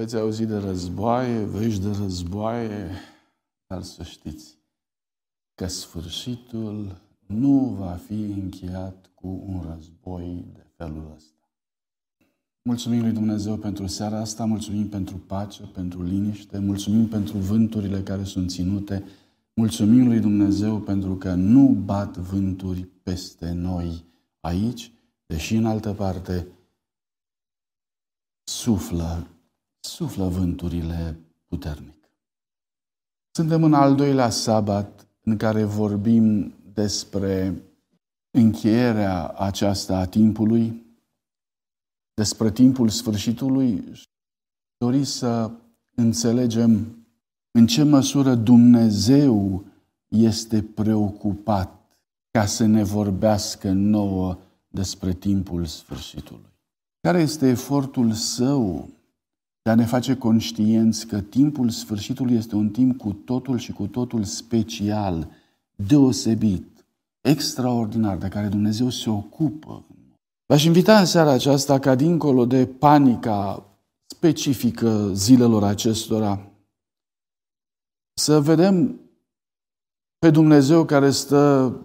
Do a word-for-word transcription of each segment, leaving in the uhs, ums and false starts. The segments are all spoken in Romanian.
Veți auzi de războaie, vești de războaie, dar să știți că sfârșitul nu va fi încheiat cu un război de felul ăsta. Mulțumim lui Dumnezeu pentru seara asta, mulțumim pentru pace, pentru liniște, mulțumim pentru vânturile care sunt ținute, mulțumim lui Dumnezeu pentru că nu bat vânturi peste noi aici, deși în altă parte suflă, suflă vânturile puternic. Suntem în al doilea sabat în care vorbim despre încheierea aceasta a timpului, despre timpul sfârșitului și dori să înțelegem în ce măsură Dumnezeu este preocupat ca să ne vorbească nouă despre timpul sfârșitului. Care este efortul Său de a ne face conștienți că timpul sfârșitului este un timp cu totul și cu totul special, deosebit, extraordinar, de care Dumnezeu se ocupă. V-aș invita în seara aceasta ca, dincolo de panica specifică zilelor acestora, să vedem pe Dumnezeu care stă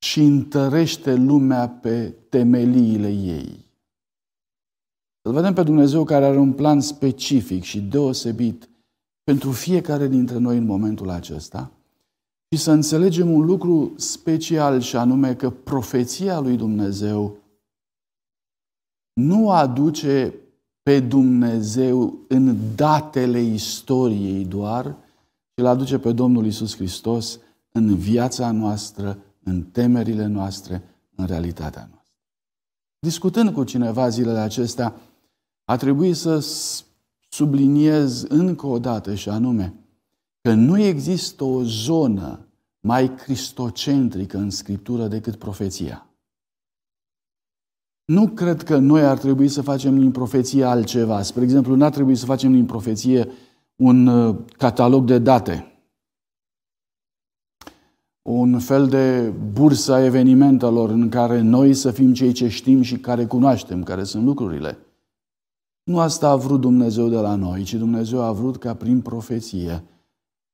și întărește lumea pe temeliile ei. Să vedem pe Dumnezeu care are un plan specific și deosebit pentru fiecare dintre noi în momentul acesta și să înțelegem un lucru special, și anume că profeția lui Dumnezeu nu aduce pe Dumnezeu în datele istoriei doar, ci îl aduce pe Domnul Iisus Hristos în viața noastră, în temerile noastre, în realitatea noastră. Discutând cu cineva zilele acestea, a trebuit să subliniez încă o dată, și anume că nu există o zonă mai cristocentrică în Scriptură decât profeția. Nu cred că noi ar trebui să facem din profeție altceva. Spre exemplu, n-ar trebui să facem din profeție un catalog de date, un fel de bursa evenimentelor în care noi să fim cei ce știm și care cunoaștem, care sunt lucrurile. Nu asta a vrut Dumnezeu de la noi, ci Dumnezeu a vrut ca prin profeție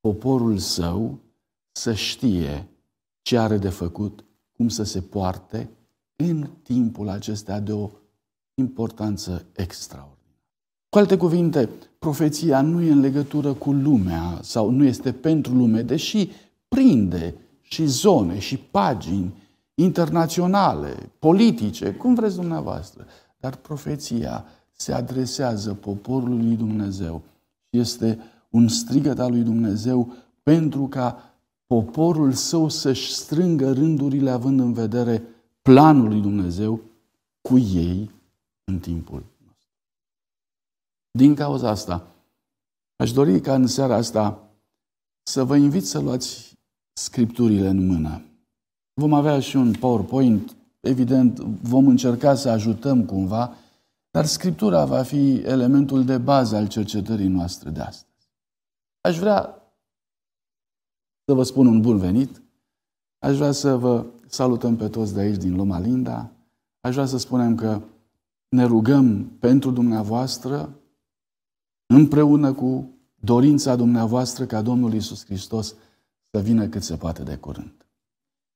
poporul Său să știe ce are de făcut, cum să se poarte în timpul acesta de o importanță extraordinară. Cu alte cuvinte, profeția nu e în legătură cu lumea sau nu este pentru lume, deși prinde și zone și pagini internaționale, politice, cum vreți dumneavoastră. Dar profeția se adresează poporului lui Dumnezeu. Este un strigăt al lui Dumnezeu pentru ca poporul Său să-și strângă rândurile având în vedere planul lui Dumnezeu cu ei în timpul nostru. Din cauza asta, aș dori ca în seara asta să vă invit să luați Scripturile în mână. Vom avea și un PowerPoint, evident vom încerca să ajutăm cumva, dar Scriptura va fi elementul de bază al cercetării noastre de astăzi. Aș vrea să vă spun un bun venit, aș vrea să vă salutăm pe toți de aici din Loma Linda, aș vrea să spunem că ne rugăm pentru dumneavoastră, împreună cu dorința dumneavoastră ca Domnul Iisus Hristos să vină cât se poate de curând.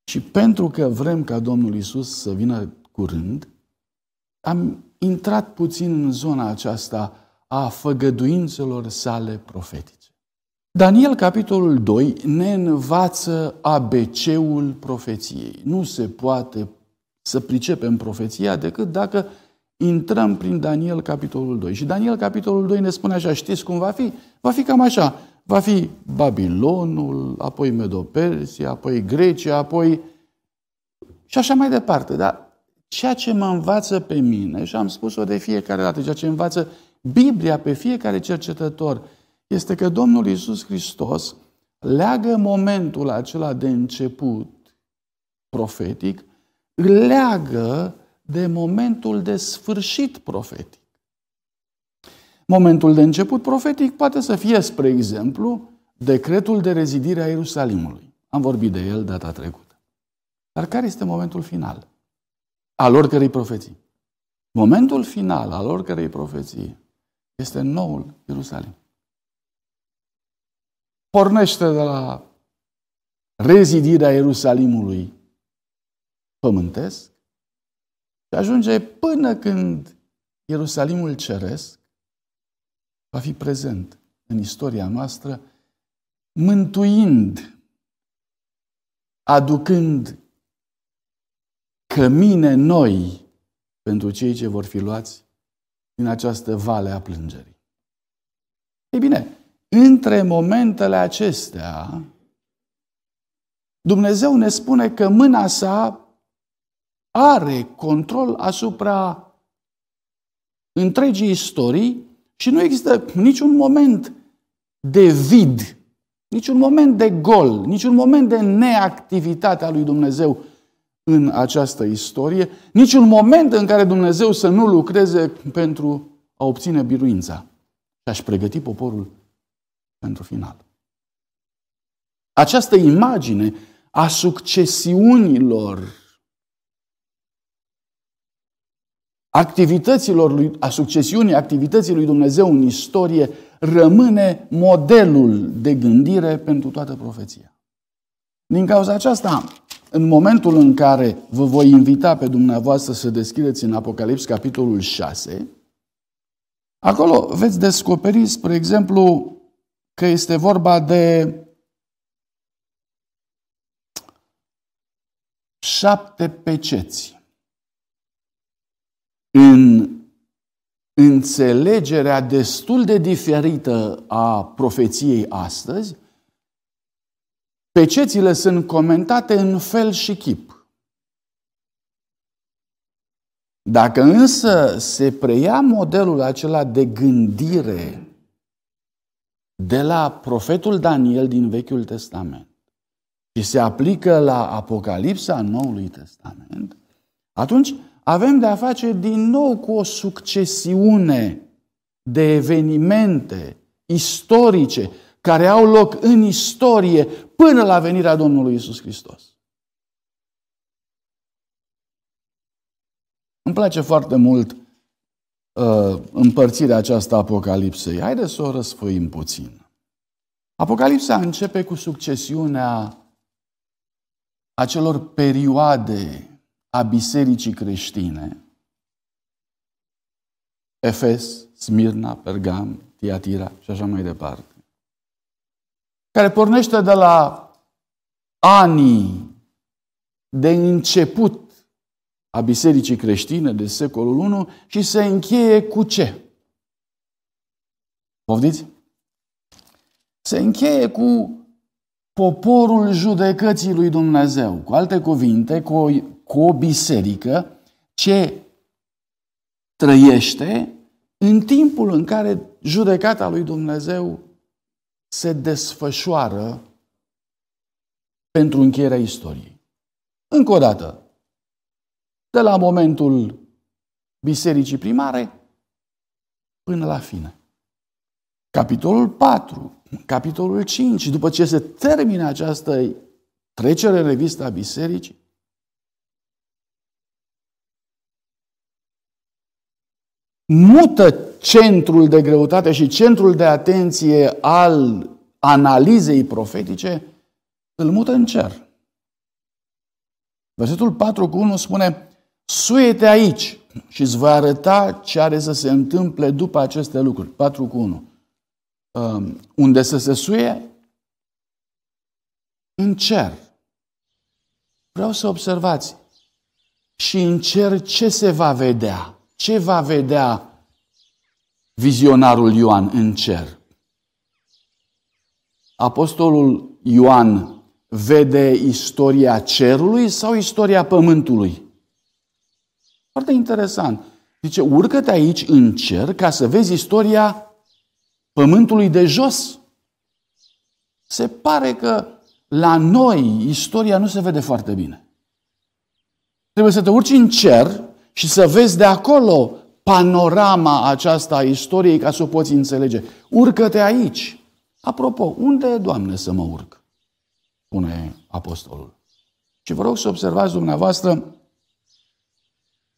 Și pentru că vrem ca Domnul Iisus să vină curând, am intrat puțin în zona aceasta a făgăduințelor Sale profetice. Daniel, capitolul doi, ne învață A B C-ul profeției. Nu se poate să pricepem profeția decât dacă intrăm prin Daniel, capitolul doi. Și Daniel, capitolul doi, ne spune așa, știți cum va fi? Va fi cam așa. Va fi Babilonul, apoi Medopersia, apoi Grecia, apoi și așa mai departe. Dar ceea ce mă învață pe mine, și am spus-o de fiecare dată, ceea ce învață Biblia pe fiecare cercetător, este că Domnul Iisus Hristos leagă momentul acela de început profetic, leagă de momentul de sfârșit profetic. Momentul de început profetic poate să fie, spre exemplu, decretul de rezidire a Ierusalimului. Am vorbit de el data trecută. Dar care este momentul final al oricărei profeții? Momentul final al oricărei profeții este noul Ierusalim. Pornește de la rezidirea Ierusalimului pământesc și ajunge până când Ierusalimul ceresc va fi prezent în istoria noastră, mântuind, aducând cămine noi pentru cei ce vor fi luați din această vale a plângerii. Ei bine, între momentele acestea, Dumnezeu ne spune că mâna sa are control asupra întregii istorii și nu există niciun moment de vid, niciun moment de gol, niciun moment de neactivitate a lui Dumnezeu în această istorie, niciun moment în care Dumnezeu să nu lucreze pentru a obține biruința și a-și pregăti poporul pentru final. Această imagine a succesiunilor, activităților lui, a succesiunii activității lui Dumnezeu în istorie rămâne modelul de gândire pentru toată profeția. Din cauza aceasta, în momentul în care vă voi invita pe dumneavoastră să deschideți în Apocalips, capitolul șase, acolo veți descoperi, spre exemplu, că este vorba de șapte peceți. În înțelegerea destul de diferită a profeției astăzi, pecețile sunt comentate în fel și chip. Dacă însă se preia modelul acela de gândire de la profetul Daniel din Vechiul Testament și se aplică la Apocalipsa Noului Testament, atunci avem de-a face din nou cu o succesiune de evenimente istorice care au loc în istorie până la venirea Domnului Iisus Hristos. Îmi place foarte mult uh, împărțirea aceasta a Apocalipsei. Haideți să o răsfoim puțin. Apocalipsa începe cu succesiunea acelor perioade a bisericii creștine. Efes, Smirna, Pergam, Tiatira și așa mai departe, care pornește de la anii de început a bisericii creștine de secolul I și se încheie cu ce? Poftiți? Se încheie cu poporul judecății lui Dumnezeu. Cu alte cuvinte, cu o, cu o biserică ce trăiește în timpul în care judecata lui Dumnezeu se desfășoară pentru încheierea istoriei. Încă o dată, de la momentul bisericii primare până la fine. Capitolul patru, capitolul cinci, după ce se termină această trecere în revistă a bisericii, mută centrul de greutate și centrul de atenție al analizei profetice, îl mută în cer. Versetul patru unu spune: suie-te aici și îți voi arăta ce are să se întâmple după aceste lucruri. patru unu. Unde să se suie? În cer. Vreau să observați. Și în cer ce se va vedea? Ce va vedea vizionarul Ioan în cer? Apostolul Ioan vede istoria cerului sau istoria pământului? Foarte interesant. Zice, urcă-te aici în cer ca să vezi istoria pământului de jos. Se pare că la noi istoria nu se vede foarte bine. Trebuie să te urci în cer și să vezi de acolo panorama aceasta a istoriei ca să o poți înțelege. Urcă-te aici. Apropo, unde, Doamne, să mă urc? Spune apostolul. Și vă rog să observați dumneavoastră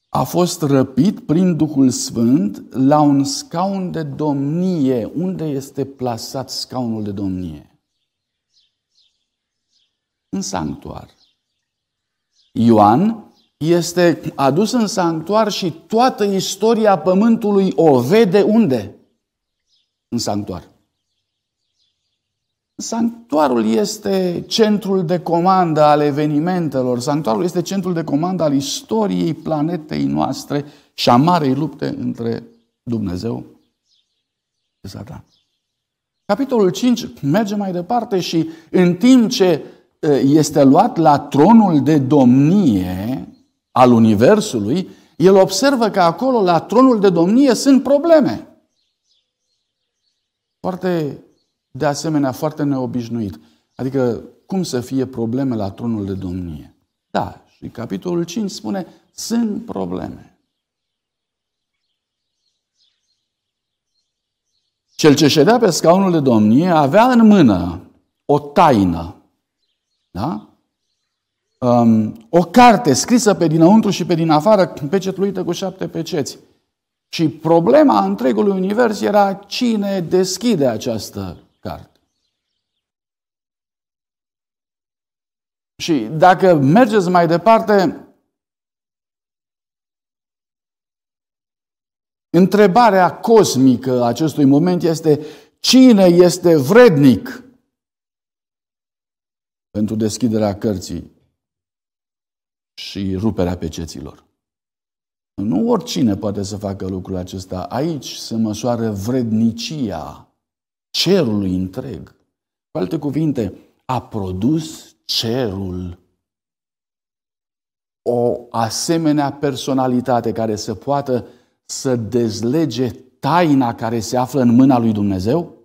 a fost răpit prin Duhul Sfânt la un scaun de domnie. Unde este plasat scaunul de domnie? În sanctuar. Ioan este adus în sanctuar și toată istoria pământului o vede unde? În sanctuar. Sanctuarul este centrul de comandă al evenimentelor. Sanctuarul este centrul de comandă al istoriei planetei noastre și a marei lupte între Dumnezeu și Satan. Capitolul cinci merge mai departe și în timp ce este luat la tronul de domnie al Universului, el observă că acolo, la tronul de domnie, sunt probleme. Foarte, de asemenea, foarte neobișnuit. Adică, cum să fie probleme la tronul de domnie? Da, și capitolul cinci spune, sunt probleme. Cel ce ședea pe scaunul de domnie avea în mână o taină. Da? Um, o carte scrisă pe dinăuntru și pe din afară, pecetluită cu șapte peceți. Și problema întregului univers era cine deschide această carte. Și dacă mergeți mai departe, întrebarea cosmică a acestui moment este: cine este vrednic pentru deschiderea cărții și ruperea peceților? Nu oricine poate să facă lucrul acesta. Aici se măsoară vrednicia cerului întreg. Cu alte cuvinte, a produs cerul o asemenea personalitate care să poată să dezlege taina care se află în mâna lui Dumnezeu?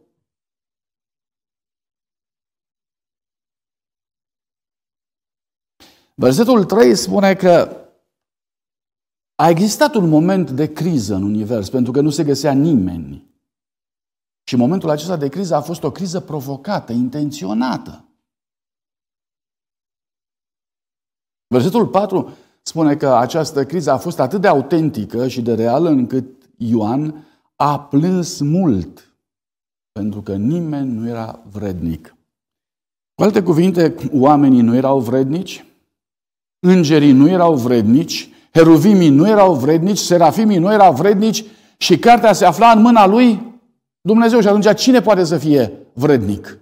Versetul trei spune că a existat un moment de criză în univers, pentru că nu se găsea nimeni. Și momentul acesta de criză a fost o criză provocată, intenționată. Versetul patru spune că această criză a fost atât de autentică și de reală încât Ioan a plâns mult, pentru că nimeni nu era vrednic. Cu alte cuvinte, oamenii nu erau vrednici, îngerii nu erau vrednici, heruvimii nu erau vrednici, serafimii nu erau vrednici și cartea se afla în mâna lui Dumnezeu. Și atunci cine poate să fie vrednic?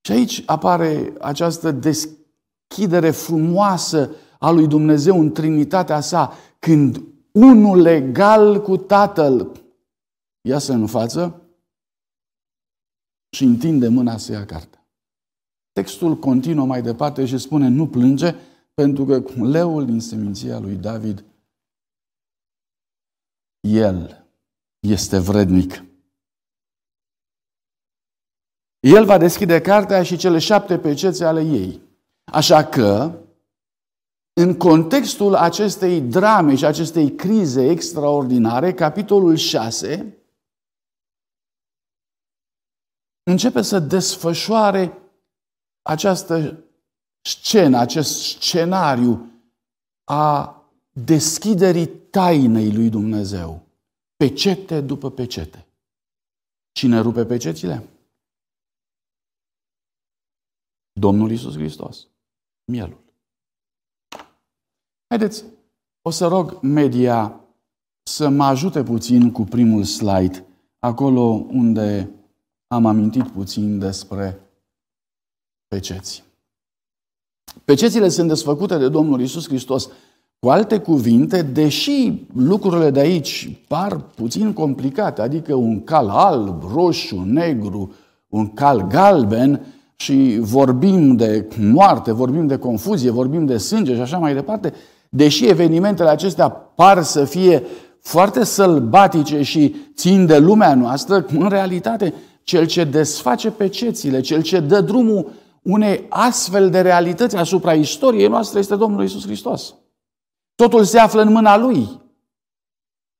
Și aici apare această deschidere frumoasă a lui Dumnezeu în Trinitatea sa, când unul egal cu Tatăl iasă în față și întinde mâna să ia cartea. Textul continuă mai departe și spune: nu plânge, pentru că leul din seminția lui David, el este vrednic. El va deschide cartea și cele șapte pecețe ale ei. Așa că, în contextul acestei drame și acestei crize extraordinare, capitolul șase începe să desfășoare această scena, acest scenariu a deschiderii tainei lui Dumnezeu. Pecete după pecete. Cine rupe pecețile? Domnul Iisus Hristos. Mielul. Haideți, o să rog media să mă ajute puțin cu primul slide, acolo unde am amintit puțin despre peceți. Pecețile sunt desfăcute de Domnul Iisus Hristos. Cu alte cuvinte, deși lucrurile de aici par puțin complicate, adică un cal alb, roșu, negru, un cal galben, și vorbim de moarte, vorbim de confuzie, vorbim de sânge și așa mai departe, deși evenimentele acestea par să fie foarte sălbatice și țin de lumea noastră, în realitate, cel ce desface pecețile, cel ce dă drumul unei astfel de realități asupra istoriei noastre este Domnul Iisus Hristos. Totul se află în mâna Lui.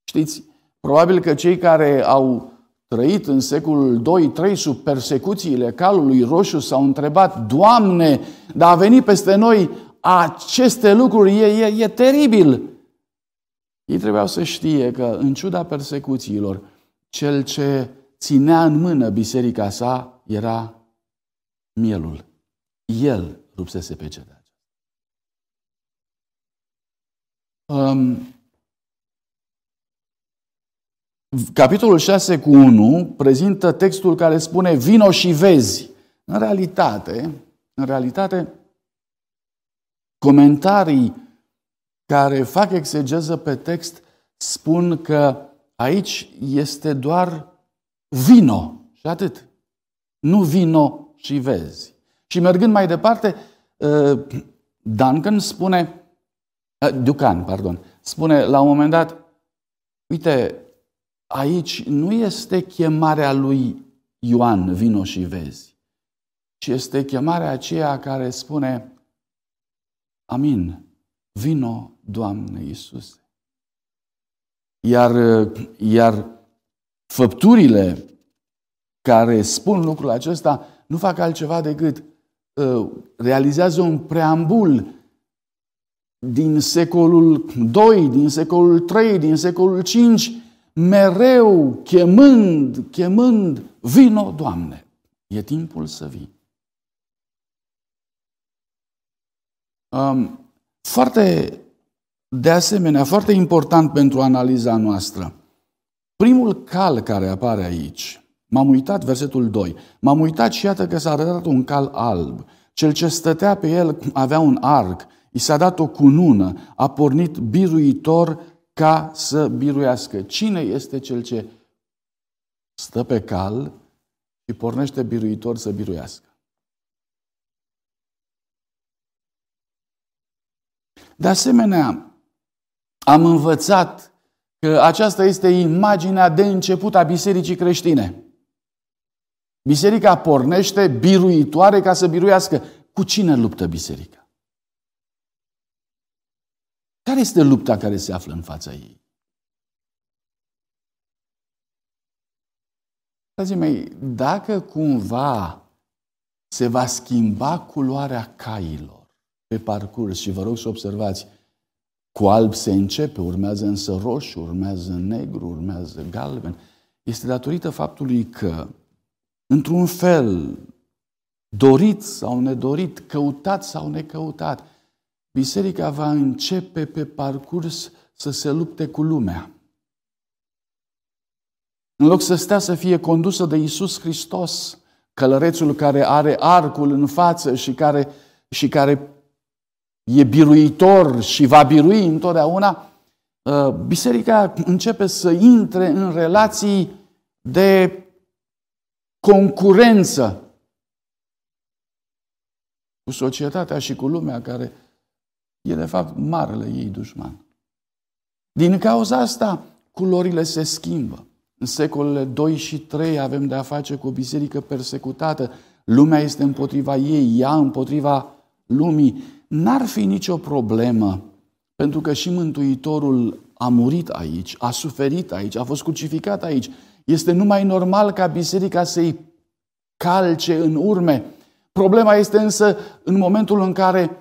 Știți, probabil că cei care au trăit în secolul doi trei sub persecuțiile calului roșu s-au întrebat: Doamne, dar a venit peste noi aceste lucruri, e, e, e teribil. Ei trebuiau să știe că, în ciuda persecuțiilor, cel ce ținea în mână biserica sa era mielul. El rupsese pe cedaci. Um, capitolul șase cu unu prezintă textul care spune vino și vezi. În realitate, în realitate, comentarii care fac exegeză pe text spun că aici este doar vino și atât. Nu vino și vezi. Și mergând mai departe, Duncan spune, Duncan, pardon, spune la un moment dat, uite, aici nu este chemarea lui Ioan, vino și vezi, ci este chemarea aceea care spune, amin, vino, Doamne Iisuse. Iar, iar făpturile care spun lucrul acesta nu fac altceva decât uh, realizează un preambul din secolul doi, din secolul trei, din secolul cinci, mereu chemând, chemând, vino, Doamne, e timpul să vii. Um, foarte, de asemenea, foarte important pentru analiza noastră, primul cal care apare aici. M-am uitat, versetul doi. M-am uitat și iată că s-a arătat un cal alb. Cel ce stătea pe el avea un arc. I s-a dat o cunună. A pornit biruitor ca să biruiască. Cine este cel ce stă pe cal și pornește biruitor să biruiască? De asemenea, am învățat că aceasta este imaginea de început a bisericii creștine. Biserica pornește biruitoare ca să biruiască. Cu cine luptă biserica? Care este lupta care se află în fața ei? Dragii mei, dacă cumva se va schimba culoarea cailor pe parcurs, și vă rog să observați, cu alb se începe, urmează însă roșu, urmează negru, urmează galben, este datorită faptului că într-un fel, dorit sau nedorit, căutat sau necăutat, biserica va începe pe parcurs să se lupte cu lumea. În loc să stea să fie condusă de Iisus Hristos, călărețul care are arcul în față și care, și care e biruitor și va birui întotdeauna, biserica începe să intre în relații de concurență cu societatea și cu lumea, care e de fapt marele ei dușman. Din cauza asta, culorile se schimbă. În secolele doi și trei avem de a face cu o biserică persecutată. Lumea este împotriva ei, ea împotriva lumii. N-ar fi nicio problemă, pentru că și Mântuitorul a murit aici, a suferit aici, a fost crucificat aici. Este numai normal ca biserica să-i calce în urme. Problema este însă în momentul în care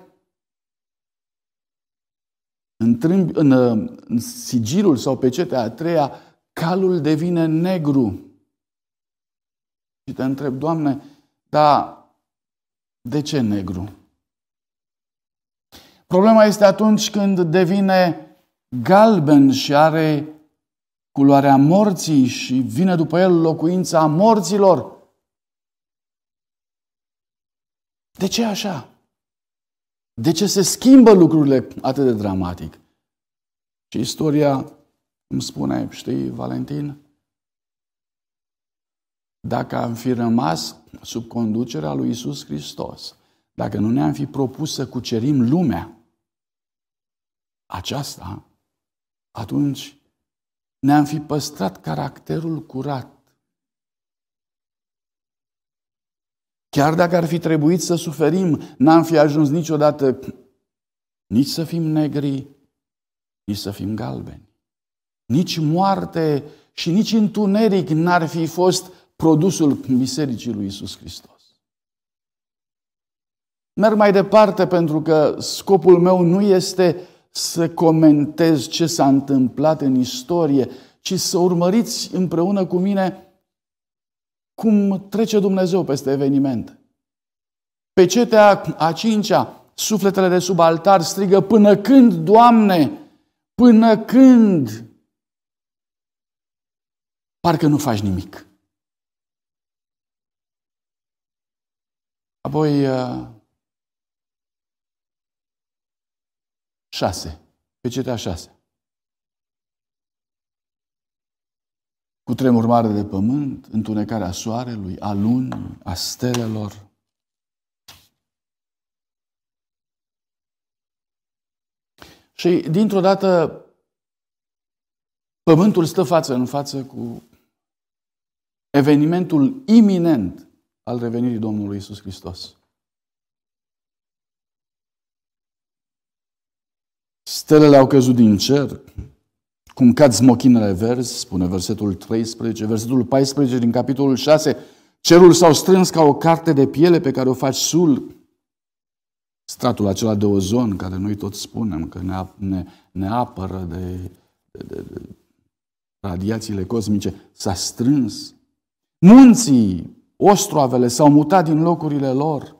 în, trâmb, în, în sigilul sau pecetea a treia, calul devine negru. Și te întreb, Doamne, dar de ce negru? Problema este atunci când devine galben și are culoarea morții și vine după el locuința morților. De ce așa? De ce se schimbă lucrurile atât de dramatic? Și istoria îmi spune, știi, Valentin, dacă am fi rămas sub conducerea lui Iisus Hristos, dacă nu ne-am fi propus să cucerim lumea aceasta, atunci ne-am fi păstrat caracterul curat. Chiar dacă ar fi trebuit să suferim, n-am fi ajuns niciodată nici să fim negri, nici să fim galbeni. Nici moarte și nici întuneric n-ar fi fost produsul bisericii lui Iisus Hristos. Merg mai departe pentru că scopul meu nu este să comentez ce s-a întâmplat în istorie, ci să urmăriți împreună cu mine cum trece Dumnezeu peste eveniment. Pe cetea a cincea, sufletele de sub altar strigă: până când, Doamne? Până când? Parcă nu faci nimic. Apoi, șase. Pe cetea șase. Cu tremur mare de pământ, întunecarea soarelui, a lunii, a stelelor. Și dintr-o dată pământul stă față în față cu evenimentul iminent al revenirii Domnului Iisus Hristos. Stelele au căzut din cer, cum cad smochinele verzi, spune versetul treisprezece, versetul paisprezece din capitolul șase. Cerul s-au strâns ca o carte de piele pe care o faci sul. Stratul acela de ozon, care noi toți spunem că ne, ne, ne apără de, de, de, de radiațiile cosmice, s-a strâns. Munții, ostroavele s-au mutat din locurile lor.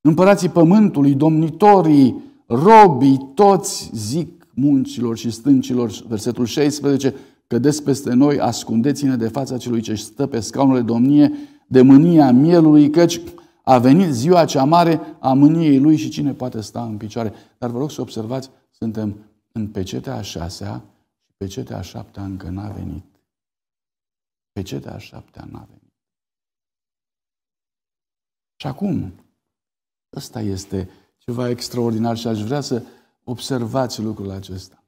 Împărații pământului, domnitorii, robii, toți zic muncilor și stâncilor, versetul șaisprezece, cădeți peste noi, ascundeți-ne de fața celui ce stă pe scaunul de domnie, de mânia mielului, căci a venit ziua cea mare a mâniei lui și cine poate sta în picioare. Dar vă rog să observați, suntem în pecetea a șasea, pecetea a șaptea încă n-a venit. Pecetea a șaptea n-a venit. Și acum, ăsta este ceva extraordinar și aș vrea să observați lucrul acesta.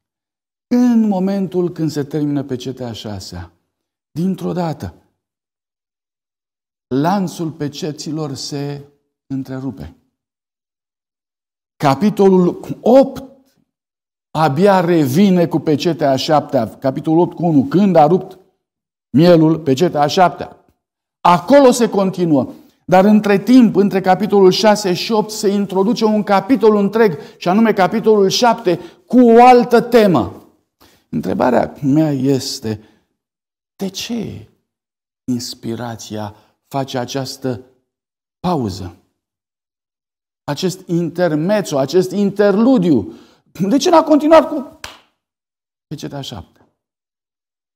În momentul când se termină pecetea a șasea, dintr-o dată, lanțul peceților se întrerupe. Capitolul opt abia revine cu pecetea a șaptea. Capitolul opt cu unu. Când a rupt mielul, pecetea a șaptea. Acolo se continuă. Dar între timp, între capitolul șase și opt, se introduce un capitol întreg, și anume capitolul șapte, cu o altă temă. Întrebarea mea este: de ce inspirația face această pauză, acest intermezzo, acest interludiu? De ce n-a continuat cu pecetea șapte?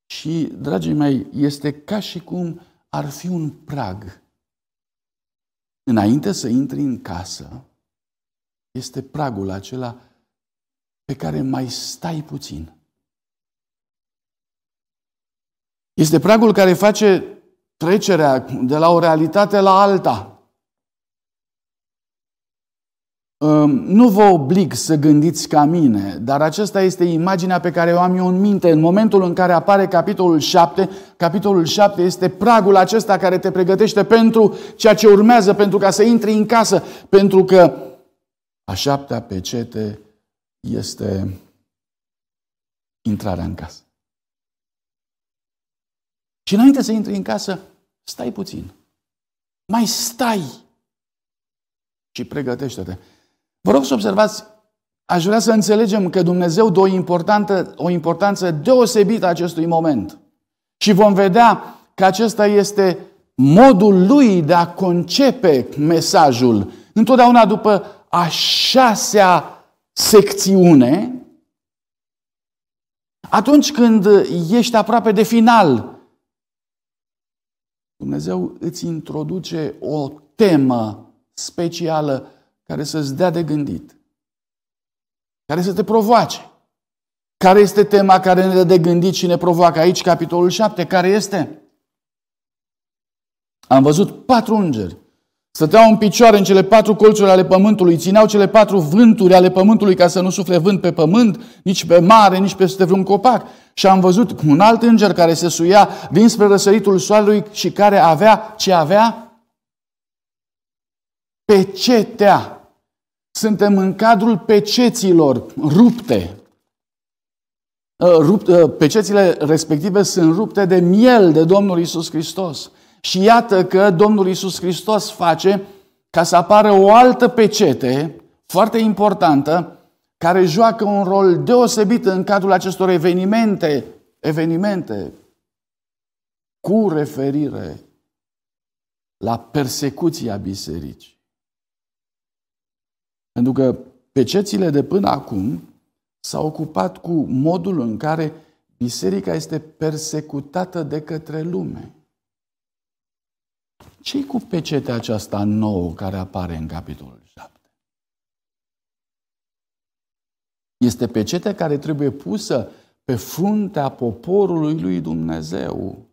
Și, dragii mei, este ca și cum ar fi un prag. Înainte să intri în casă, este pragul acela pe care mai stai puțin. Este pragul care face trecerea de la o realitate la alta. Nu vă oblig să gândiți ca mine, dar aceasta este imaginea pe care o am eu în minte. În momentul în care apare capitolul șapte, capitolul șapte este pragul acesta care te pregătește pentru ceea ce urmează, pentru ca să intri în casă, pentru că a șaptea pecete este intrarea în casă. Și înainte să intri în casă, stai puțin. Mai stai și pregătește-te. Vă rog să observați, aș vrea să înțelegem că Dumnezeu dă o importantă, o importanță deosebită acestui moment. Și vom vedea că acesta este modul lui de a concepe mesajul. Întotdeauna după a șasea secțiune, atunci când ești aproape de final, Dumnezeu îți introduce o temă specială care să-ți dea de gândit, care să te provoace. Care este tema care ne dă de gândit și ne provoacă aici? Capitolul șapte, care este? Am văzut patru îngeri. Stăteau în picioare în cele patru colțuri ale pământului, țineau cele patru vânturi ale pământului ca să nu sufle vânt pe pământ, nici pe mare, nici peste vreun copac. Și am văzut un alt înger care se suia dinspre răsăritul soarelui și care avea, ce avea? Pecetea. Suntem în cadrul peceților rupte. Pecețile respective sunt rupte de miel de Domnul Iisus Hristos. Și iată că Domnul Iisus Hristos face ca să apară o altă pecete foarte importantă care joacă un rol deosebit în cadrul acestor evenimente, evenimente cu referire la persecuția bisericii. Pentru că pecețile de până acum s-au ocupat cu modul în care biserica este persecutată de către lume. Ce-i cu pecetea aceasta nouă care apare în capitolul șapte? Este pecetea care trebuie pusă pe fruntea poporului lui Dumnezeu.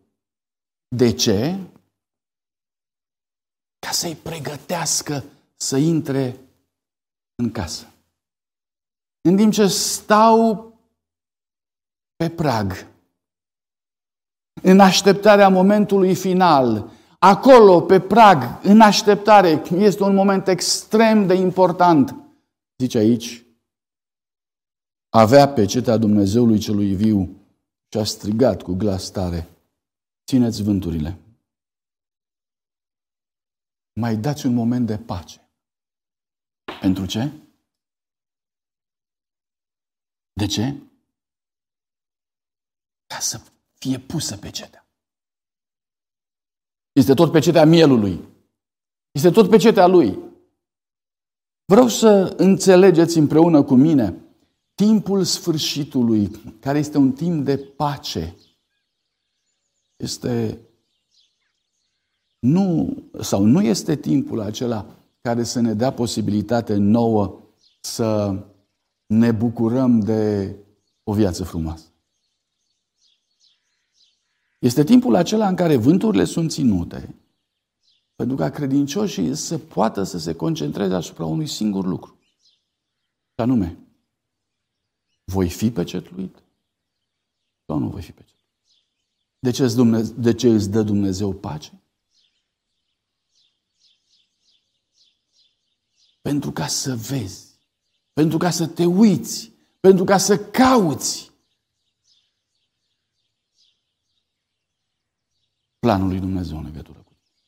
De ce? Ca să-i pregătească să intre în casă. În timp ce stau pe prag, în așteptarea momentului final, acolo, pe prag, în așteptare, este un moment extrem de important. Zice aici, avea pecetea Dumnezeului celui viu și a strigat cu glas tare, țineți vânturile, mai dați un moment de pace. Pentru ce? De ce? Ca să fie pusă pecetea. Este tot pecetea mielului. Este tot pecetea lui. Vreau să înțelegeți împreună cu mine timpul sfârșitului, care este un timp de pace. Este nu sau nu este timpul acela care să ne dea posibilitate nouă să ne bucurăm de o viață frumoasă. Este timpul acela în care vânturile sunt ținute pentru ca credincioșii să poată să se concentreze asupra unui singur lucru. Și anume, voi fi pecetluit sau nu voi fi pecetluit? De ce îți, Dumnezeu, de ce îți dă Dumnezeu pace? Pentru ca să vezi, pentru ca să te uiți, pentru ca să cauți planul lui Dumnezeu în legătură cu tine.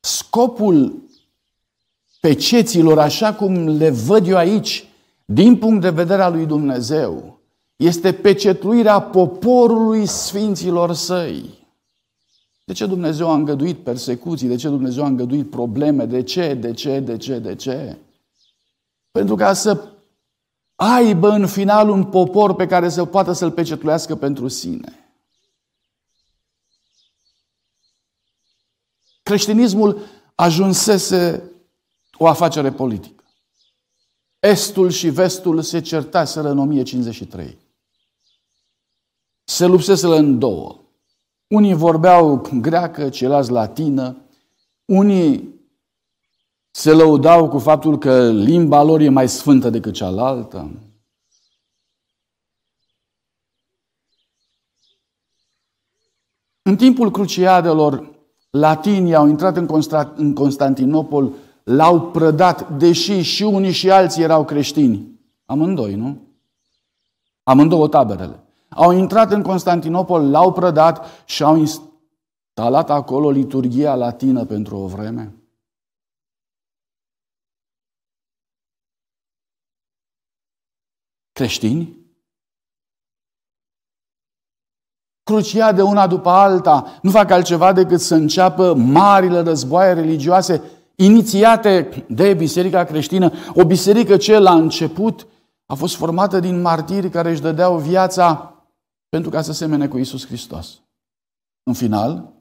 Scopul peceților, așa cum le văd eu aici, din punct de vedere al lui Dumnezeu, este pecetluirea poporului sfinților săi. De ce Dumnezeu a îngăduit persecuții? De ce Dumnezeu a îngăduit probleme? De ce? De ce? De ce? De ce? Pentru ca să aibă în final un popor pe care să poată să-l pecetluiască pentru sine. Creștinismul ajunsese o afacere politică. Estul și vestul se certaseră în o mie cincizeci și trei. Se lupseseră în două. Unii vorbeau greacă, ceilalți latină. Unii se lăudau cu faptul că limba lor e mai sfântă decât cealaltă. În timpul cruciadelor, latinii au intrat în Constantinopol, l-au prădat, deși și unii și alții erau creștini. Amândoi, nu? Amândouă taberele. Au intrat în Constantinopol, l-au prădat și au instalat acolo liturghia latină pentru o vreme. Creștini? Cruciade una după alta nu fac altceva decât să înceapă marile războaie religioase inițiate de Biserica creștină. O biserică ce la început a fost formată din martiri care își dădeau viața pentru ca să semene cu Iisus Hristos. În final,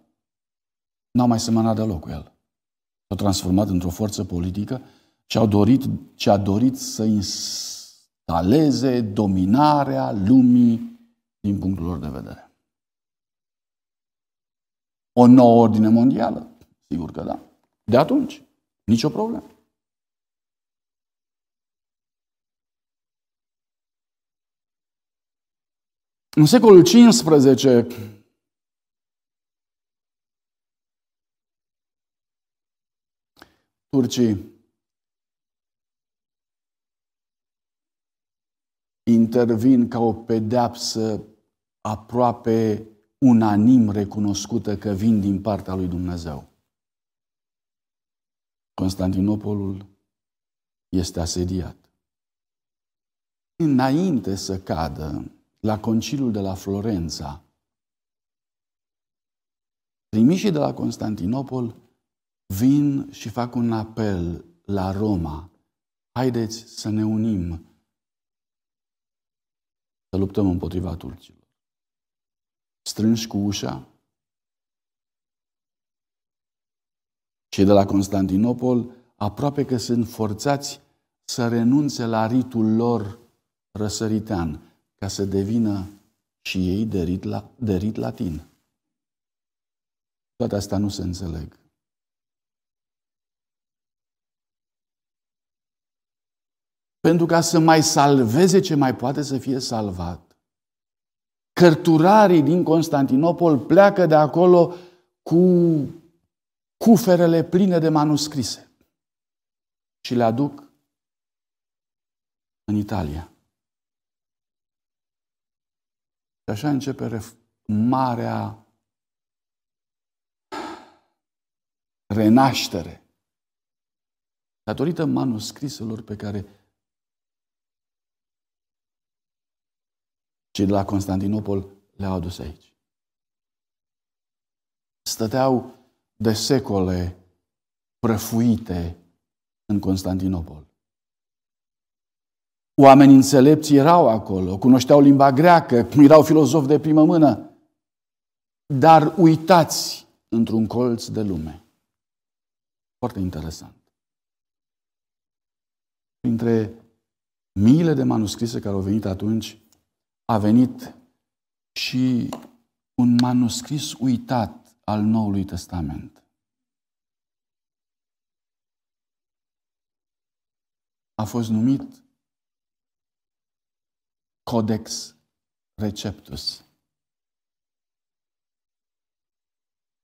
n-au mai semănat deloc cu El. S-au transformat într-o forță politică și au dorit, și a dorit să instaleze dominarea lumii din punctul lor de vedere. O nouă ordine mondială? Sigur că da. De atunci, nicio problemă. În secolul cincisprezece, turcii intervin ca o pedeapsă aproape unanim recunoscută că vin din partea lui Dumnezeu. Constantinopolul este asediat. Înainte să cadă, la conciliul de la Florența, trimișii de la Constantinopol vin și fac un apel la Roma. Haideți să ne unim, să luptăm împotriva turcilor. Strânși cu ușa, cei de la Constantinopol aproape că sunt forțați să renunțe la ritul lor răsăritean, ca să devină și ei de rit, la, de rit latin. Toate astea nu se înțeleg. Pentru ca să mai salveze ce mai poate să fie salvat, cărturarii din Constantinopol pleacă de acolo cu cuferele pline de manuscrise și le aduc în Italia. Și așa începe marea renaștere datorită manuscriselor pe care cei de la Constantinopol le-au adus aici. Stăteau de secole prăfuite în Constantinopol. Oamenii înțelepți erau acolo, cunoșteau limba greacă, erau filozofi de primă mână, dar uitați într-un colț de lume. Foarte interesant. Printre miile de manuscrise care au venit atunci, a venit și un manuscris uitat al Noului Testament. A fost numit Codex Receptus.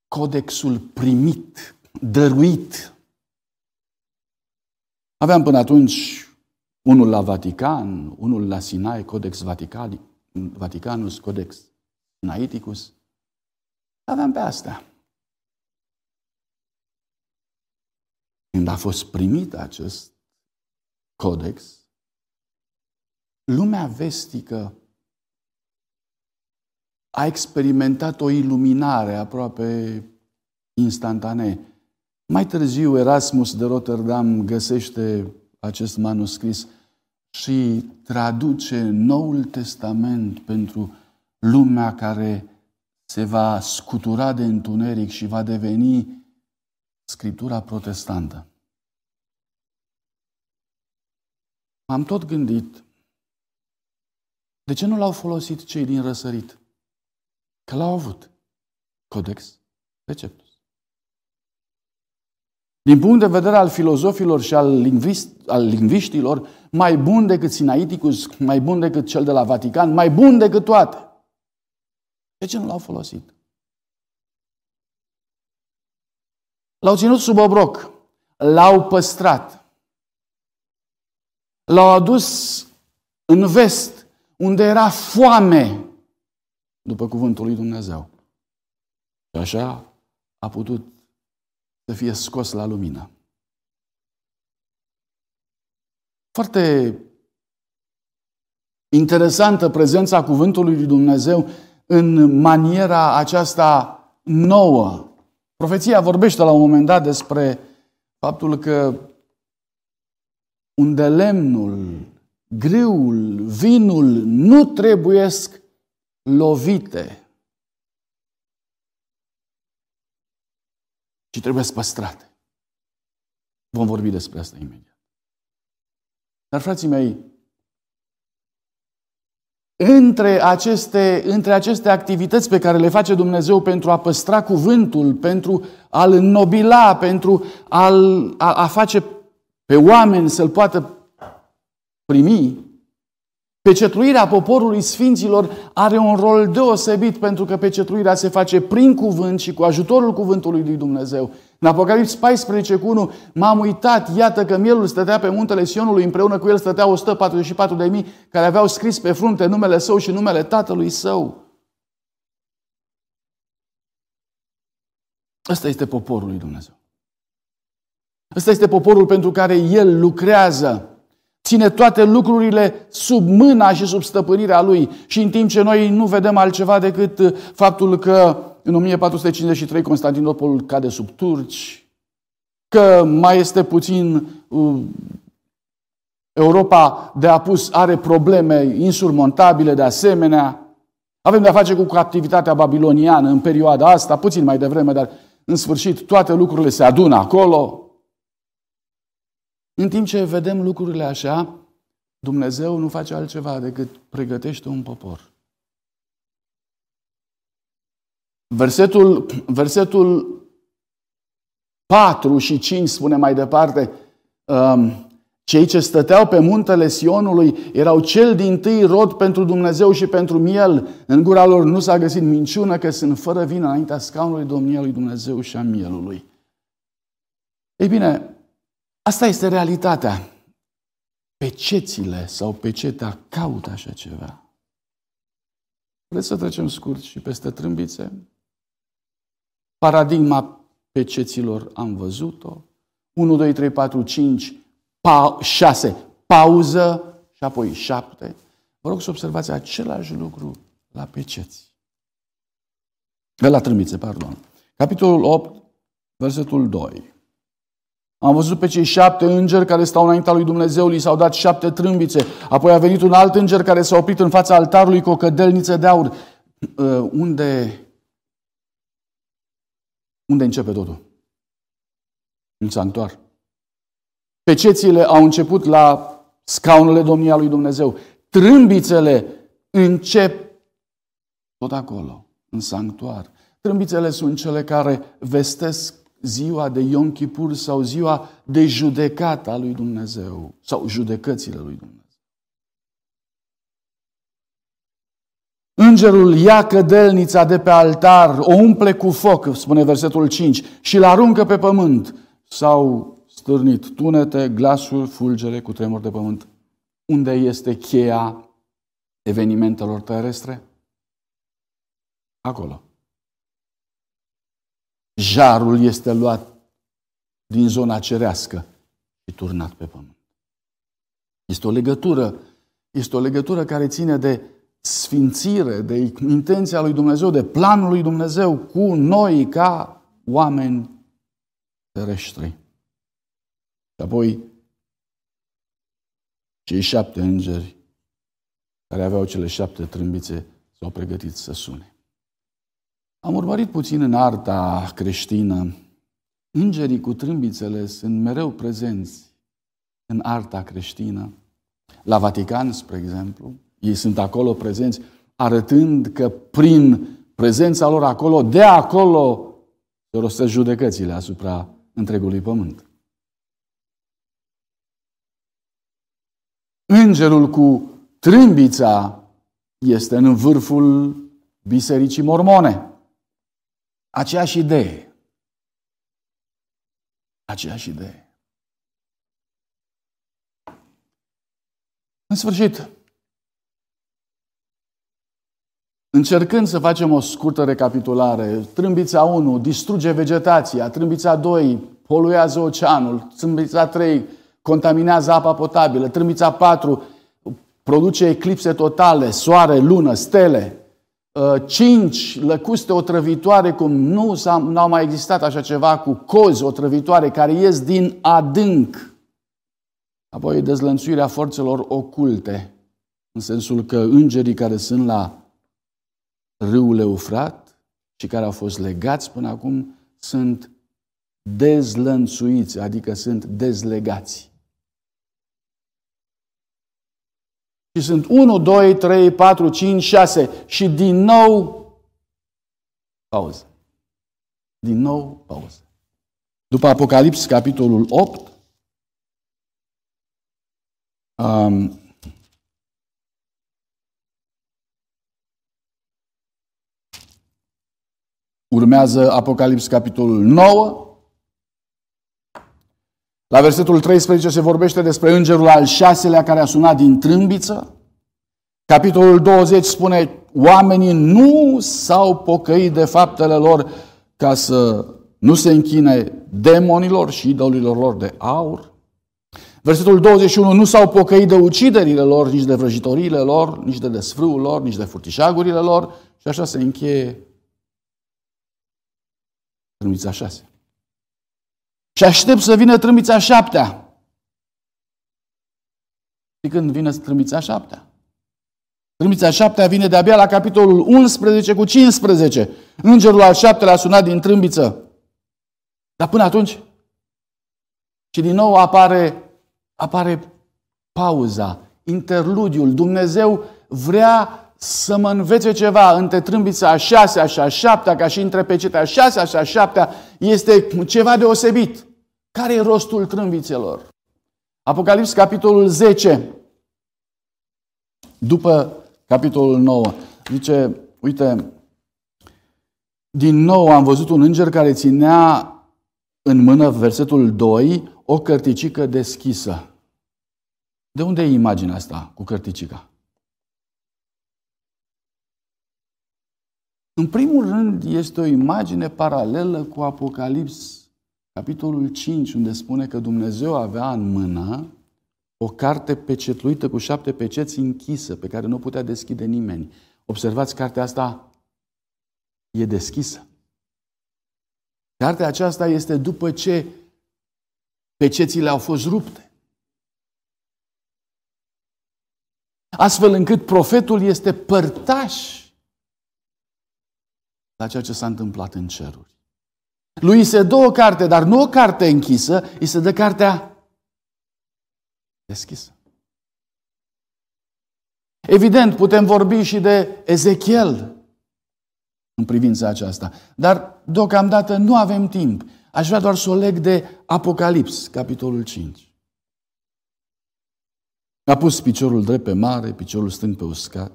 Codexul primit, dăruit. Aveam până atunci unul la Vatican, unul la Sinai, Codex Vaticali, Vaticanus, Codex Sinaiticus. Aveam pe astea. Când a fost primit acest codex, lumea vestică a experimentat o iluminare aproape instantanee. Mai târziu Erasmus de Rotterdam găsește acest manuscris și traduce Noul Testament pentru lumea care se va scutura de întuneric și va deveni Scriptura protestantă. M-am tot gândit, de ce nu l-au folosit cei din răsărit? Că l-au avut. Codex Receptus. Din punct de vedere al filozofilor și al, lingvist, al lingviștilor, mai bun decât Sinaiticus, mai bun decât cel de la Vatican, mai bun decât toate. De ce nu l-au folosit? L-au ținut sub obroc. L-au păstrat. L-au adus în vest, unde era foame după cuvântul lui Dumnezeu. Și așa a putut să fie scos la lumină. Foarte interesantă prezența cuvântului lui Dumnezeu în maniera aceasta nouă. Profeția vorbește la un moment dat despre faptul că unde lemnul, grâul, vinul nu trebuiesc lovite, ci trebuie păstrate. Vom vorbi despre asta imediat. Dar, frații mei, între aceste, între aceste activități pe care le face Dumnezeu pentru a păstra cuvântul, pentru a-l înnobila, pentru a-l, a, a face pe oameni să-l poată primi, pecetluirea poporului sfinților are un rol deosebit, pentru că pecetluirea se face prin cuvânt și cu ajutorul cuvântului lui Dumnezeu. În Apocalips paisprezece unu, m-am uitat, iată că mielul stătea pe muntele Sionului, împreună cu el stăteau o sută patruzeci și patru de mii care aveau scris pe frunte numele său și numele tatălui său. Ăsta este poporul lui Dumnezeu. Ăsta este poporul pentru care El lucrează. Ține toate lucrurile sub mâna și sub stăpânirea Lui. Și în timp ce noi nu vedem altceva decât faptul că în o mie patru sute cincizeci și trei Constantinopolul cade sub turci, că mai este puțin Europa de apus are probleme insurmontabile de asemenea. Avem de-a face cu captivitatea babiloniană în perioada asta, puțin mai devreme, dar în sfârșit toate lucrurile se adună acolo. În timp ce vedem lucrurile așa, Dumnezeu nu face altceva decât pregătește un popor. Versetul, versetul patru și cinci spune mai departe, cei ce stăteau pe muntele Sionului erau cel dintâi rod pentru Dumnezeu și pentru miel. În gura lor nu s-a găsit minciună, că sunt fără vină înaintea scaunului domniei lui Dumnezeu și a mielului. Ei bine, asta este realitatea. Pecețile sau peceta caută așa ceva. Vreți să trecem scurt și peste trâmbițe? Paradigma peceților am văzut-o. unu, doi, trei, patru, cinci, șase, pauză și apoi șapte. Vă rog să observați același lucru la peceți. La trâmbițe, pardon. Capitolul opt, versetul doi. Am văzut pe cei șapte îngeri care stau înaintea lui Dumnezeu, li s-au dat șapte trâmbițe. Apoi a venit un alt înger care s-a oprit în fața altarului cu o cădelniță de aur. Unde, unde începe totul? În sanctuar. Pecețile au început la scaunele domniei lui Dumnezeu. Trâmbițele încep tot acolo, în sanctuar. Trâmbițele sunt cele care vestesc ziua de Iom Kipur sau ziua de judecată a lui Dumnezeu sau judecățile lui Dumnezeu. Îngerul ia cădelnița de pe altar, o umple cu foc, spune versetul cinci, și l-aruncă pe pământ. S-au stârnit tunete, glasuri, fulgere, cu tremur de pământ. Unde este cheia evenimentelor terestre? Acolo. Jarul este luat din zona cerească și turnat pe pământ. Este o legătură, este o legătură care ține de sfințire, de intenția lui Dumnezeu, de planul lui Dumnezeu cu noi ca oameni tereștri. Și apoi cei șapte îngeri care aveau cele șapte trâmbițe s-au pregătit să sune. Am urmărit puțin în arta creștină. Îngerii cu trâmbițele sunt mereu prezenți în arta creștină. La Vatican, spre exemplu, ei sunt acolo prezenți, arătând că prin prezența lor acolo, de acolo, se rostesc judecățile asupra întregului pământ. Îngerul cu trâmbița este în vârful bisericii mormone. Aceeași idee. Aceeași idee. În sfârșit, încercând să facem o scurtă recapitulare, trâmbița unu distruge vegetația, trâmbița doi poluează oceanul, trâmbița trei contaminează apa potabilă, trâmbița patru produce eclipse totale, soare, lună, stele, cinci lăcuste otrăvitoare, cum nu s-au mai existat așa ceva, cu cozi otrăvitoare care ies din adânc. Apoi dezlănțuirea forțelor oculte, în sensul că îngerii care sunt la râul Eufrat și care au fost legați până acum sunt dezlănțuiți, adică sunt dezlegați. Și sunt unu, doi, trei, patru, cinci, șase și din nou pauză. Din nou pauză. După Apocalips, capitolul opt, um, urmează Apocalips, capitolul nouă, La versetul treisprezece se vorbește despre îngerul al șaselea care a sunat din trâmbiță. Capitolul douăzeci spune, oamenii nu s-au pocăit de faptele lor ca să nu se închine demonilor și idolilor lor de aur. Versetul douăzeci și unu, nu s-au pocăit de uciderile lor, nici de vrăjitoriile lor, nici de desfrâul lor, nici de furtișagurile lor. Și așa se încheie trâmbița șase. Și aștept să vină trâmbița șaptea. Și când vine trâmbița șaptea? Trâmbița șaptea vine de-abia la capitolul unsprezece cu cincisprezece. Îngerul al șaptelea a sunat din trâmbiță. Dar până atunci? Și din nou apare, apare pauza, interludiul. Dumnezeu vrea să mă învețe ceva între trâmbița a șasea și a șaptea, ca și între pecetea a șasea și a șaptea, este ceva deosebit. Care e rostul trâmbițelor? Apocalips, capitolul zece, după capitolul nouă, zice, uite, din nou am văzut un înger care ținea în mână, versetul doi, o cărticică deschisă. De unde e imaginea asta cu cărticica? În primul rând, este o imagine paralelă cu Apocalips, capitolul cinci, unde spune că Dumnezeu avea în mână o carte pecetluită cu șapte peceți închisă, pe care nu putea deschide nimeni. Observați, cartea asta e deschisă. Cartea aceasta este după ce pecețile au fost rupte. Astfel încât profetul este părtaș la ceea ce s-a întâmplat în ceruri. Lui se dă o carte, dar nu o carte închisă, îi se dă cartea deschisă. Evident, putem vorbi și de Ezechiel în privința aceasta, dar deocamdată nu avem timp. Aș vrea doar să o leg de Apocalips, capitolul cinci. A pus piciorul drept pe mare, piciorul stâng pe uscat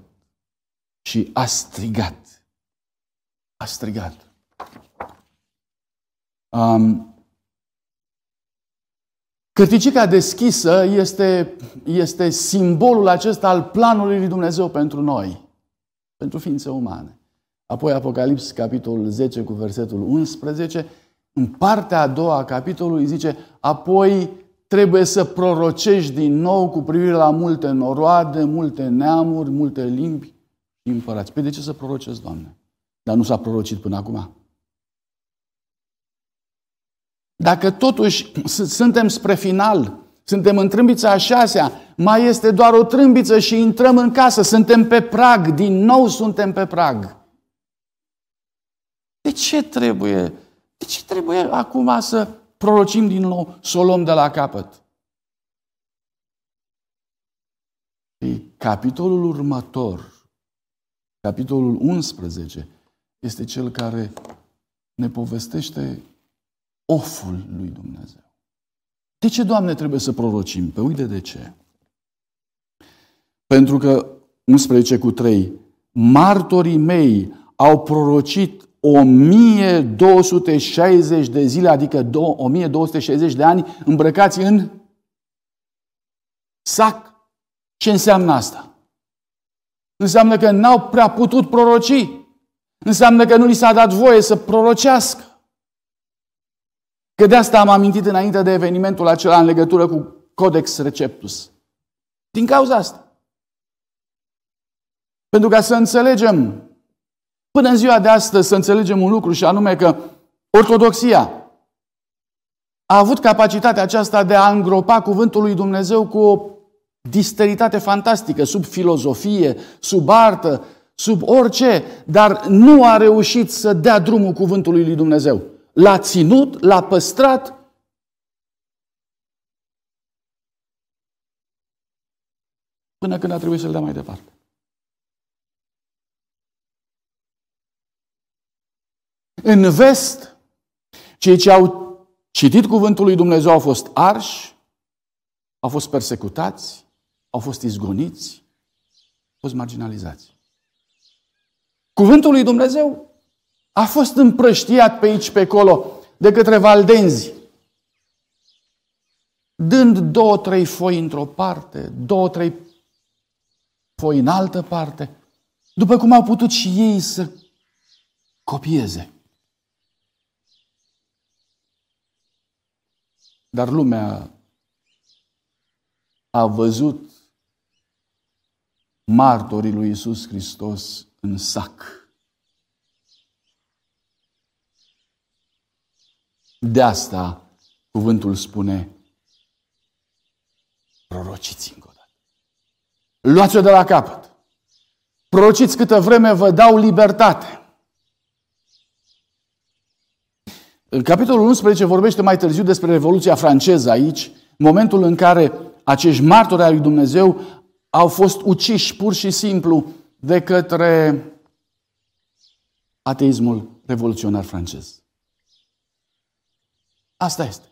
și a strigat. A strigat. Um, Cărticica deschisă este, este simbolul acesta al planului lui Dumnezeu pentru noi, pentru ființe umane. Apoi Apocalips, capitolul zece cu versetul unsprezece, în partea a doua a capitolului zice, apoi trebuie să prorocești din nou cu privire la multe noroade, multe neamuri, multe limbi și împărați. Păi de ce să prorocezi, Doamne? Dar nu s-a prorocit până acum. Dacă totuși suntem spre final, suntem în trâmbița a șasea, mai este doar o trâmbiță și intrăm în casă, suntem pe prag, din nou suntem pe prag. De ce trebuie? De ce trebuie acum să prorocim din nou, să o luăm de la capăt? Și capitolul următor, capitolul unsprezece, este cel care ne povestește oful lui Dumnezeu. De ce, Doamne, trebuie să prorocim? Pe uite de ce. Pentru că, unsprezece cu trei, martorii mei au prorocit o mie două sute șaizeci de zile, adică o mie două sute șaizeci de ani, îmbrăcați în sac. Ce înseamnă asta? Înseamnă că n-au prea putut proroci. Înseamnă că nu li s-a dat voie să prorocească. Că de asta am amintit înainte de evenimentul acela în legătură cu Codex Receptus. Din cauza asta. Pentru ca să înțelegem, până în ziua de astăzi, să înțelegem un lucru, și anume că ortodoxia a avut capacitatea aceasta de a îngropa cuvântul lui Dumnezeu cu o disteritate fantastică, sub filozofie, sub artă, sub orice, dar nu a reușit să dea drumul cuvântului lui Dumnezeu. L-a ținut, l-a păstrat. Până când a trebuit să-l dea mai departe. În vest, cei ce au citit cuvântul lui Dumnezeu au fost arși, au fost persecutați, au fost izgoniți, au fost marginalizați. Cuvântul lui Dumnezeu a fost împrăștiat pe aici, pe acolo, de către valdenzi. dând două, trei foi într-o parte, două, trei foi în altă parte, după cum au putut și ei să copieze. Dar lumea a văzut martorii lui Iisus Hristos în sac. De asta cuvântul spune: prorociți încă o dată. Luați-o de la capăt. Prorociți câtă vreme vă dau libertate. În capitolul unsprezece vorbește mai târziu despre Revoluția franceză aici, momentul în care acești martori ai lui Dumnezeu au fost uciși pur și simplu de către ateismul revoluționar francez. Asta este.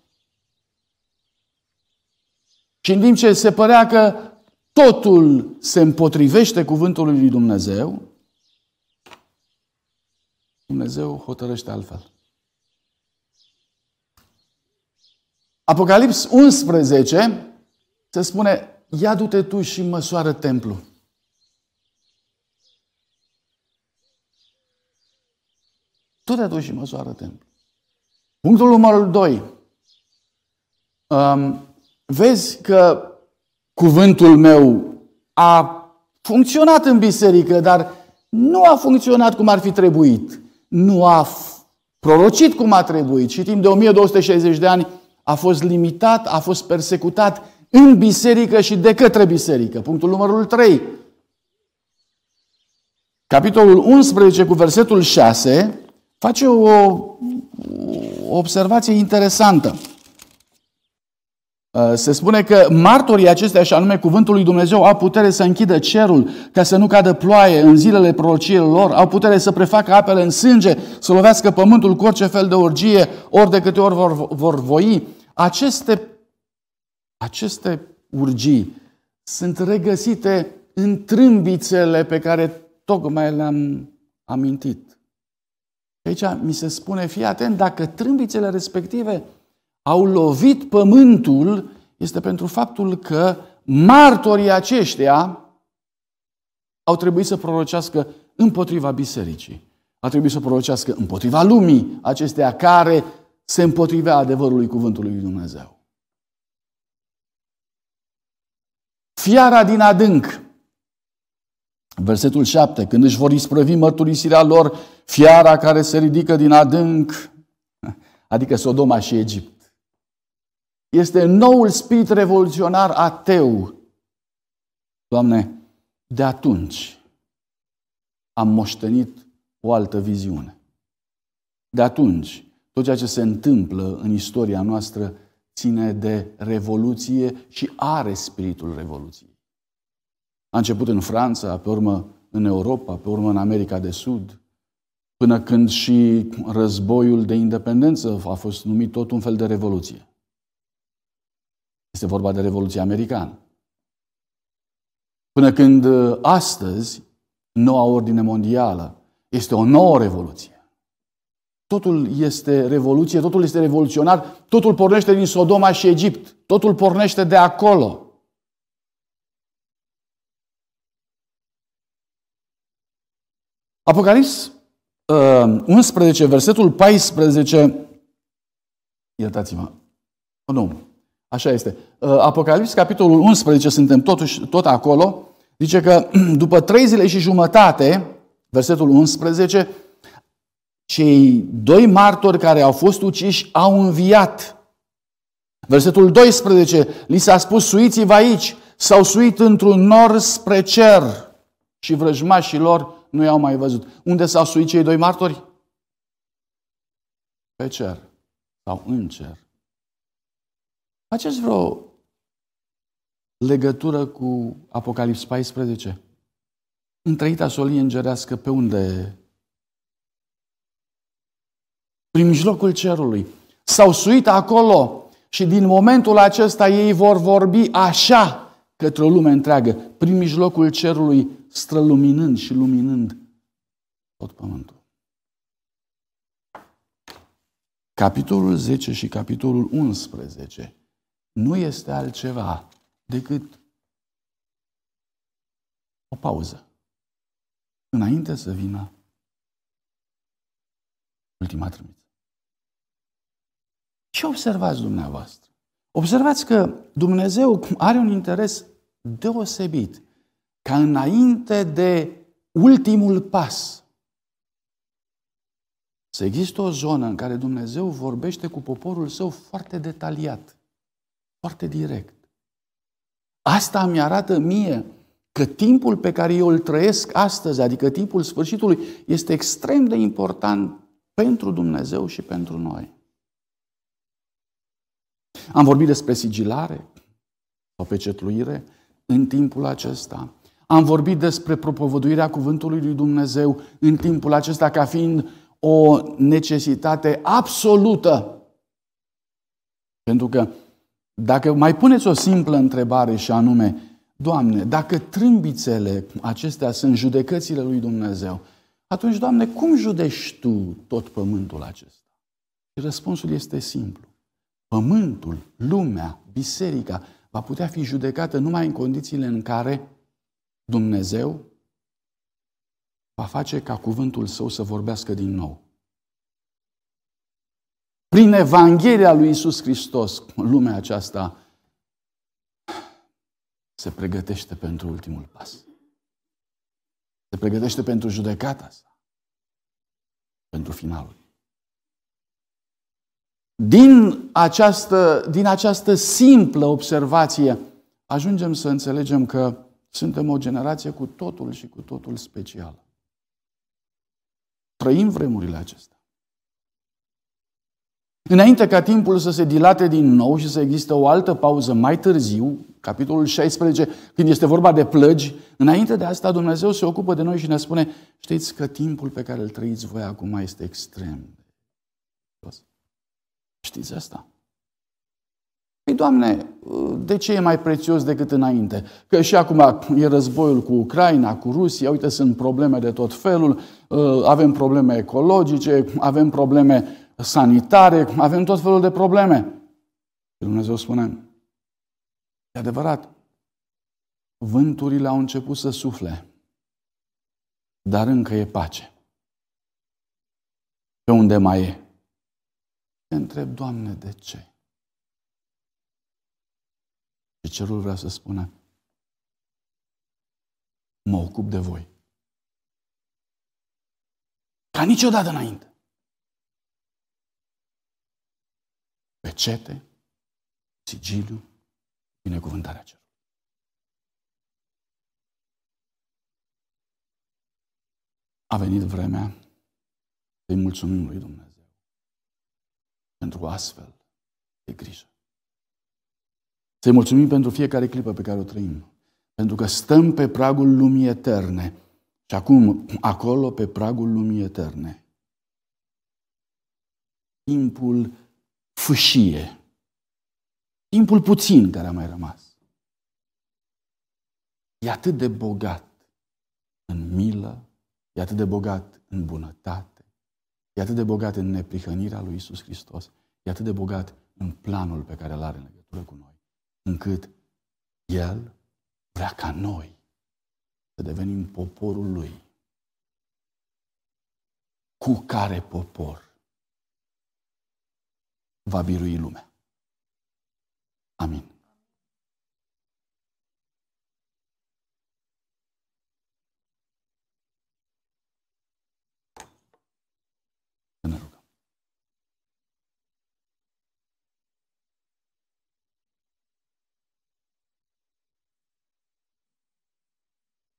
Și în timp ce se părea că totul se împotrivește cuvântului lui Dumnezeu, Dumnezeu hotărăște altfel. Apocalips unsprezece se spune: ia du-te tu și măsoară templu. Tu te duci și măsoară templu. Punctul numărul doi. Um, vezi că cuvântul meu a funcționat în biserică, dar nu a funcționat cum ar fi trebuit. Nu a prorocit cum a trebuit. Și timp de o mie două sute șaizeci de ani a fost limitat, a fost persecutat în biserică și de către biserică. Punctul numărul trei. Capitolul unsprezece cu versetul șase face o, o observație interesantă. Se spune că martorii acestea, și anume cuvântul lui Dumnezeu, au putere să închidă cerul ca să nu cadă ploaie în zilele prorociilor lor, au putere să prefacă apele în sânge, să lovească pământul cu orice fel de orgie, ori de câte ori vor, vor voi. Aceste Aceste urgii sunt regăsite în trâmbițele pe care tocmai le-am amintit. Aici mi se spune: fii atent, dacă trâmbițele respective au lovit pământul, este pentru faptul că martorii aceștia au trebuit să prorocească împotriva bisericii. Au trebuit să prorocească împotriva lumii acesteia care se împotrivea adevărului cuvântului lui Dumnezeu. Fiara din adânc. Versetul șapte. Când își vor isprăvi mărturisirea lor, fiara care se ridică din adânc, adică Sodoma și Egipt. Este noul spirit revoluționar ateu. Doamne, de atunci am moștenit o altă viziune. De atunci, tot ceea ce se întâmplă în istoria noastră ține de revoluție și are spiritul revoluției. A început în Franța, pe urmă în Europa, pe urmă în America de Sud, până când și războiul de independență a fost numit tot un fel de revoluție. Este vorba de Revoluția Americană. Până când astăzi, noua ordine mondială este o nouă revoluție. Totul este revoluție, totul este revoluționar, totul pornește din Sodoma și Egipt, totul pornește de acolo. Apocalips unsprezece, versetul paisprezece, iertați-mă, nu, așa este. Apocalips, capitolul unsprezece, suntem totuși tot acolo, zice că după trei zile și jumătate, versetul unsprezece, cei doi martori care au fost uciși au înviat. Versetul doisprezece, li s-a spus: suiți-vă aici. S-au suit într-un nor spre cer și vrăjmașii lor nu i-au mai văzut. Unde s-au suit cei doi martori? Pe cer sau în cer. Faceți vreo legătură cu Apocalips paisprezece? Întreita solie îngerească pe unde? Prin mijlocul cerului. S-au suit acolo și din momentul acesta ei vor vorbi așa către o lume întreagă, prin mijlocul cerului, străluminând și luminând tot pământul. Capitolul zece și capitolul unsprezece nu este altceva decât o pauză înainte să vină ultima trâmbiță. Ce observați dumneavoastră? Observați că Dumnezeu are un interes deosebit ca înainte de ultimul pas să există o zonă în care Dumnezeu vorbește cu poporul său foarte detaliat, foarte direct. Asta mi arată mie că timpul pe care eu îl trăiesc astăzi, adică timpul sfârșitului, este extrem de important pentru Dumnezeu și pentru noi. Am vorbit despre sigilare sau pecetluire în timpul acesta. Am vorbit despre propovăduirea cuvântului lui Dumnezeu în timpul acesta ca fiind o necesitate absolută. Pentru că dacă mai puneți o simplă întrebare și anume, Doamne, dacă trâmbițele acestea sunt judecățile lui Dumnezeu, atunci, Doamne, cum judești Tu tot pământul acesta? Și răspunsul este simplu. Pământul, lumea, biserica va putea fi judecată numai în condițiile în care Dumnezeu va face ca cuvântul Său să vorbească din nou. Prin Evanghelia lui Iisus Hristos, lumea aceasta se pregătește pentru ultimul pas. Se pregătește pentru judecata sa, pentru finalul. Din această, din această simplă observație ajungem să înțelegem că suntem o generație cu totul și cu totul specială. Trăim vremurile acestea. Înainte ca timpul să se dilate din nou și să existe o altă pauză mai târziu, capitolul șaisprezece, când este vorba de plăgi, înainte de asta Dumnezeu se ocupă de noi și ne spune: știți că timpul pe care îl trăiți voi acum este extrem. Știți asta? Păi, Doamne, de ce e mai prețios decât înainte? Că și acum e războiul cu Ucraina, cu Rusia, uite, sunt probleme de tot felul, avem probleme ecologice, avem probleme sanitare, avem tot felul de probleme. Dumnezeu spune: e adevărat, vânturile au început să sufle, dar încă e pace. Pe unde mai e? Te întreb, Doamne, de ce? Și cerul vrea să spună: mă ocup de voi. Ca niciodată înainte. Pecete, sigiliu, binecuvântarea cerului. A venit vremea să-i mulțumim lui Dumnezeu pentru astfel de grijă. Să-i mulțumim pentru fiecare clipă pe care o trăim. Pentru că stăm pe pragul lumii eterne. Și acum, acolo, pe pragul lumii eterne, timpul fâșie. Timpul puțin care a mai rămas. E atât de bogat în milă, e atât de bogat în bunătate, e atât de bogat în neprihănirea lui Iisus Hristos, e atât de bogat în planul pe care îl are în legătură cu noi, încât El vrea ca noi să devenim poporul Lui. Cu care popor va birui lumea. Amin.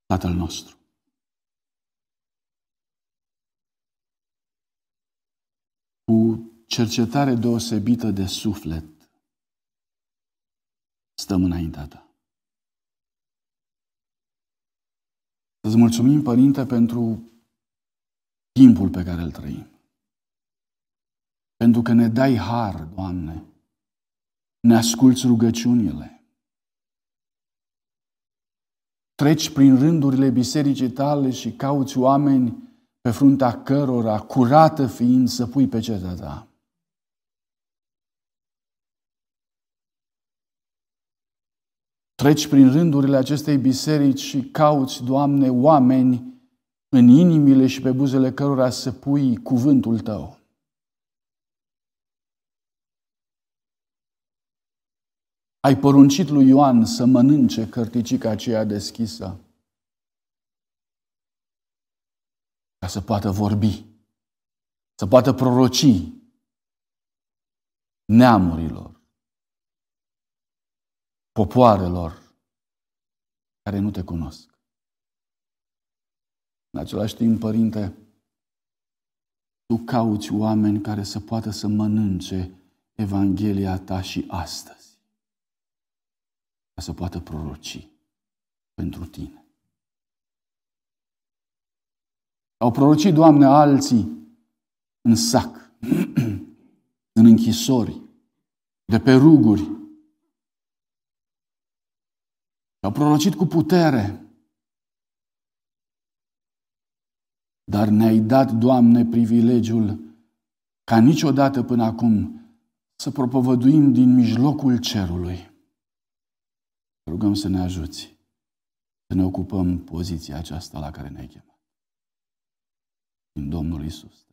Tatăl nostru, cu cercetare deosebită de suflet, stăm înaintea Ta. Să-ți mulțumim, Părinte, pentru timpul pe care îl trăim. Pentru că ne dai har, Doamne, ne asculți rugăciunile, treci prin rândurile bisericii Tale și cauți oameni pe fruntea cărora, curată fiind, să pui pecetea Ta. Treci prin rândurile acestei biserici și cauți, Doamne, oameni în inimile și pe buzele cărora să pui cuvântul Tău. Ai poruncit lui Ioan să mănânce cărticica aceea deschisă ca să poată vorbi, să poată proroci neamurilor, popoarelor care nu te cunosc. În același timp, Părinte, Tu cauți oameni care să poată să mănânce Evanghelia Ta și astăzi, ca să poată proroci pentru Tine. Au prorocit, Doamne, alții în sac, în închisori, de pe ruguri. Au prorocit cu putere. Dar ne-ai dat, Doamne, privilegiul ca niciodată până acum să propovăduim din mijlocul cerului. Rugăm să ne ajuți să ne ocupăm poziția aceasta la care ne-ai chemat. În Domnul Iisus.